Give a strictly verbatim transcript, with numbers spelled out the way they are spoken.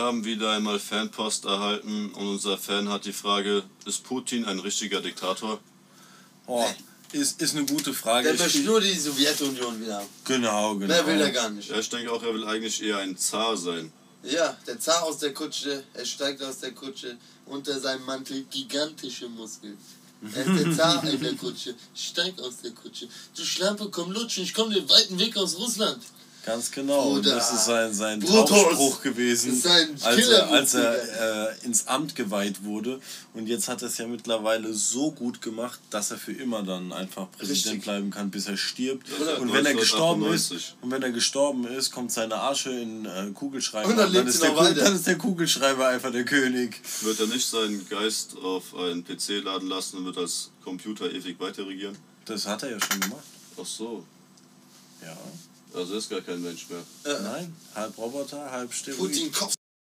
haben wieder einmal Fanpost erhalten und unser Fan hat die Frage, ist Putin ein richtiger Diktator? Oh, ist, ist eine gute Frage. Der möchte nur die Sowjetunion wieder haben. Genau, genau. Mehr will er gar nicht. Ja, ich denke auch, er will eigentlich eher ein Zar sein. Ja, der Zar aus der Kutsche, er steigt aus der Kutsche, unter seinem Mantel gigantische Muskeln. Er ist der Zar in der Kutsche, steig aus der Kutsche. Du Schlampe, komm lutschen, ich komme den weiten Weg aus Russland. Ganz genau, Bruder. Und das ist sein, sein Traumspruch gewesen, als er, als er äh, ins Amt geweiht wurde. Und jetzt hat er es ja mittlerweile so gut gemacht, dass er für immer dann einfach Präsident Richtig. bleiben kann, bis er stirbt. Ja, und wenn er gestorben ist, und wenn er gestorben ist, kommt seine Asche in äh, Kugelschreiber. Und dann, und dann, ist der Kugel, dann ist der Kugelschreiber einfach der König. Wird er nicht seinen Geist auf einen P C laden lassen und wird als Computer ewig weiter regieren? Das hat er ja schon gemacht. Ach so. Ja. Also ist gar kein Mensch mehr. Äh, Nein, halb Roboter, halb Steroid. Putin Kopf.